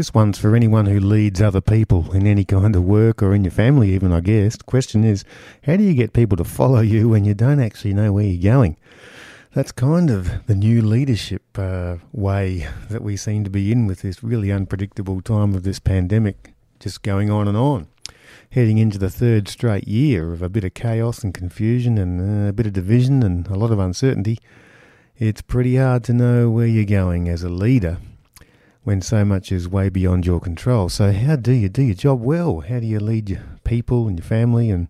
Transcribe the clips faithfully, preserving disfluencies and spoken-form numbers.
This one's for anyone who leads other people in any kind of work or in your family even, I guess. The question is, how do you get people to follow you when you don't actually know where you're going? That's kind of the new leadership uh, way that we seem to be in with this really unpredictable time of this pandemic just going on and on. Heading into the third straight year of a bit of chaos and confusion and a bit of division and a lot of uncertainty, it's pretty hard to know where you're going as a leader when so much is way beyond your control. So how do you do your job well? How do you lead your people and your family and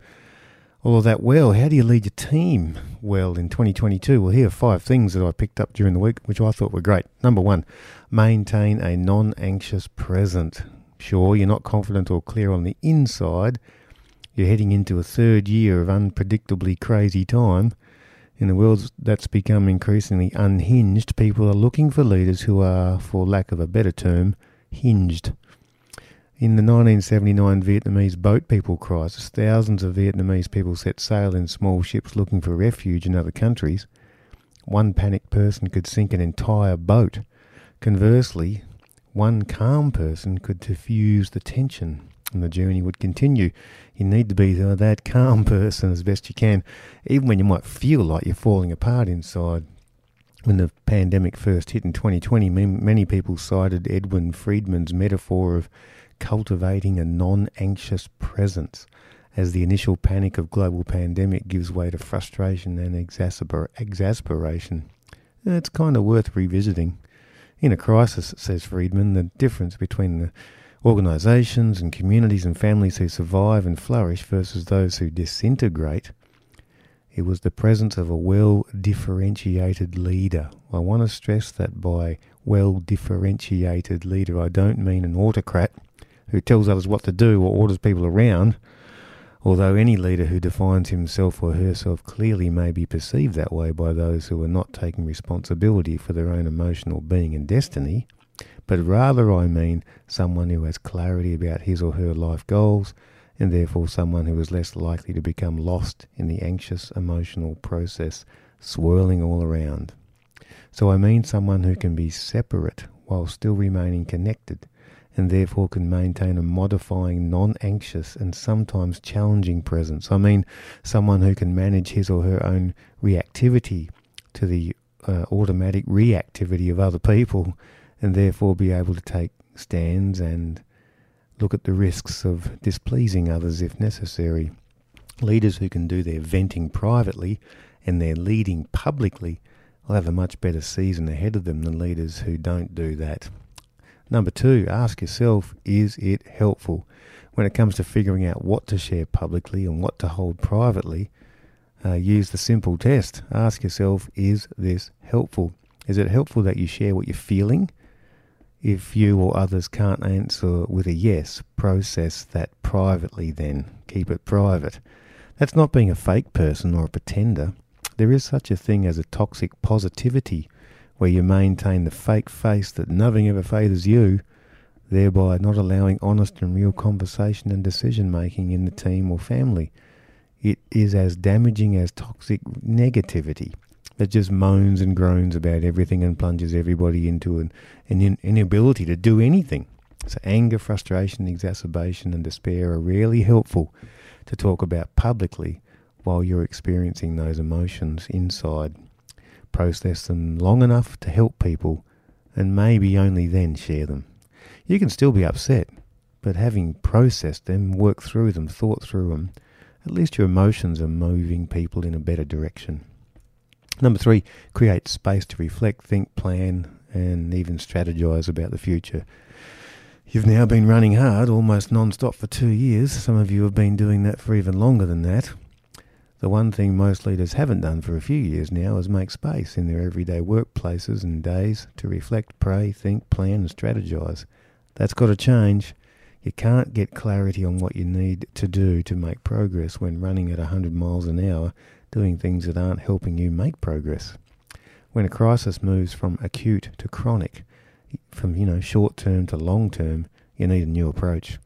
all of that well? How do you lead your team well in twenty twenty-two? Well, here are five things that I picked up during the week which I thought were great. Number one, maintain a non-anxious present. Sure, you're not confident or clear on the inside. You're heading into a third year of unpredictably crazy time. In a world that's become increasingly unhinged, people are looking for leaders who are, for lack of a better term, hinged. In the nineteen seventy-nine Vietnamese boat people crisis, thousands of Vietnamese people set sail in small ships looking for refuge in other countries. One panicked person could sink an entire boat. Conversely, one calm person could diffuse the tension and the journey would continue. You need to be that calm person as best you can, even when you might feel like you're falling apart inside. When the pandemic first hit in twenty twenty, many people cited Edwin Friedman's metaphor of cultivating a non-anxious presence as the initial panic of global pandemic gives way to frustration and exasper- exasperation. And it's kind of worth revisiting. In a crisis, says Friedman, the difference between the organisations and communities and families who survive and flourish versus those who disintegrate, it was the presence of a well-differentiated leader. I want to stress that by well-differentiated leader, I don't mean an autocrat who tells others what to do or orders people around, although any leader who defines himself or herself clearly may be perceived that way by those who are not taking responsibility for their own emotional being and destiny. But rather I mean someone who has clarity about his or her life goals and therefore someone who is less likely to become lost in the anxious emotional process swirling all around. So I mean someone who can be separate while still remaining connected and therefore can maintain a modifying, non-anxious and sometimes challenging presence. I mean someone who can manage his or her own reactivity to the uh, automatic reactivity of other people and therefore be able to take stands and look at the risks of displeasing others if necessary. Leaders who can do their venting privately and their leading publicly will have a much better season ahead of them than leaders who don't do that. Number two, ask yourself, is it helpful? When it comes to figuring out what to share publicly and what to hold privately, uh, use the simple test. Ask yourself, is this helpful? Is it helpful that you share what you're feeling? If you or others can't answer with a yes, process that privately then. Keep it private. That's not being a fake person or a pretender. There is such a thing as a toxic positivity where you maintain the fake face that nothing ever fazes you, thereby not allowing honest and real conversation and decision making in the team or family. It is as damaging as toxic negativity that just moans and groans about everything and plunges everybody into an, an inability to do anything. So anger, frustration, exacerbation and despair are rarely helpful to talk about publicly while you're experiencing those emotions inside. Process them long enough to help people and maybe only then share them. You can still be upset, but having processed them, worked through them, thought through them, at least your emotions are moving people in a better direction. Number three, create space to reflect, think, plan, and even strategize about the future. You've now been running hard, almost non-stop for two years. Some of you have been doing that for even longer than that. The one thing most leaders haven't done for a few years now is make space in their everyday workplaces and days to reflect, pray, think, plan, and strategize. That's got to change. You can't get clarity on what you need to do to make progress when running at one hundred miles an hour, doing things that aren't helping you make progress. When a crisis moves from acute to chronic, from, you know, short-term to long-term, you need a new approach.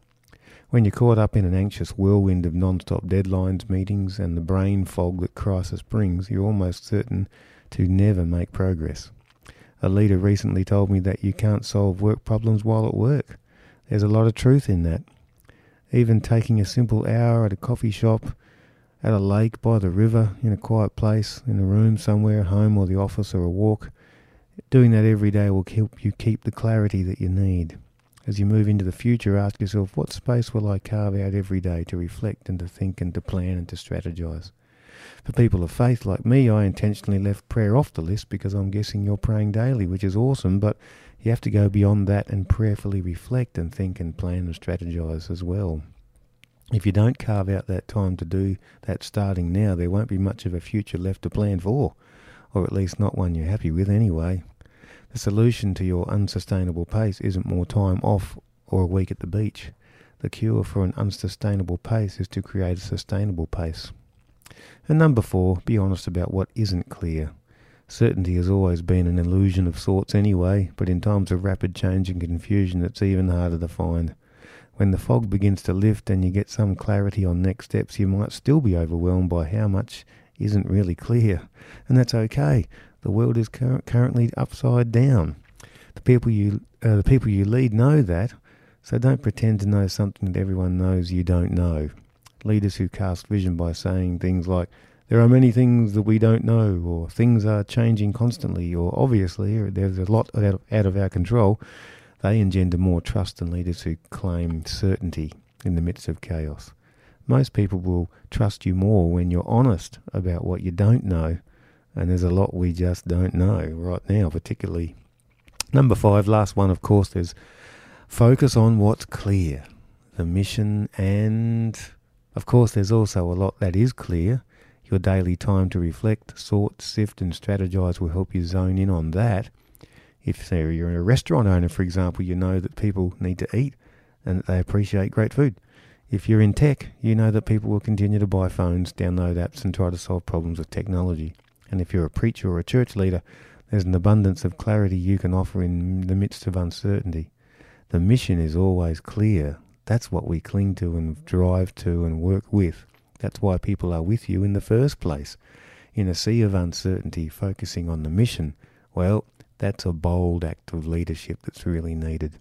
When you're caught up in an anxious whirlwind of non-stop deadlines, meetings, and the brain fog that crisis brings, you're almost certain to never make progress. A leader recently told me that you can't solve work problems while at work. There's a lot of truth in that. Even taking a simple hour at a coffee shop, at a lake, by the river, in a quiet place, in a room somewhere, home or the office or a walk, doing that every day will help you keep the clarity that you need. As you move into the future, ask yourself, what space will I carve out every day to reflect and to think and to plan and to strategize? For people of faith like me, I intentionally left prayer off the list because I'm guessing you're praying daily, which is awesome, but you have to go beyond that and prayerfully reflect and think and plan and strategize as well. If you don't carve out that time to do that starting now, there won't be much of a future left to plan for, or at least not one you're happy with anyway. The solution to your unsustainable pace isn't more time off or a week at the beach. The cure for an unsustainable pace is to create a sustainable pace. And number four, be honest about what isn't clear. Certainty has always been an illusion of sorts anyway, but in times of rapid change and confusion it's even harder to find. When the fog begins to lift and you get some clarity on next steps, you might still be overwhelmed by how much isn't really clear. And that's okay. The world is cur- currently upside down. The people you uh, the people you lead know that, so don't pretend to know something that everyone knows you don't know. Leaders who cast vision by saying things like, there are many things that we don't know, or things are changing constantly, or obviously there's a lot out of, out of our control, they engender more trust than leaders who claim certainty in the midst of chaos. Most people will trust you more when you're honest about what you don't know. And there's a lot we just don't know right now, particularly. Number five, last one, of course, is focus on what's clear, the mission, and, of course, there's also a lot that is clear. Your daily time to reflect, sort, sift, and strategize will help you zone in on that. If you're a restaurant owner, for example, you know that people need to eat and that they appreciate great food. If you're in tech, you know that people will continue to buy phones, download apps, and try to solve problems with technology. And if you're a preacher or a church leader, there's an abundance of clarity you can offer in the midst of uncertainty. The mission is always clear. That's what we cling to and drive to and work with. That's why people are with you in the first place. In a sea of uncertainty, focusing on the mission, well, that's a bold act of leadership that's really needed.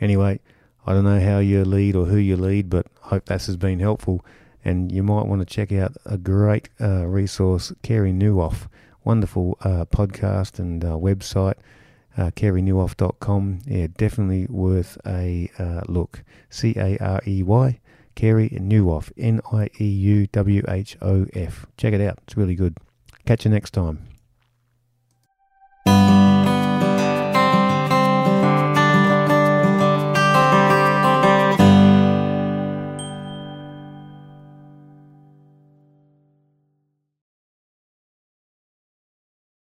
Anyway, I don't know how you lead or who you lead, but I hope this has been helpful. And you might want to check out a great uh, resource, Carey Nieuwhof. Wonderful uh, podcast and uh, website, uh, carey nieuwhof dot com. Yeah, definitely worth a uh, look. C A R E Y, Carey Nieuwhof, N I E U W H O F. Check it out. It's really good. Catch you next time.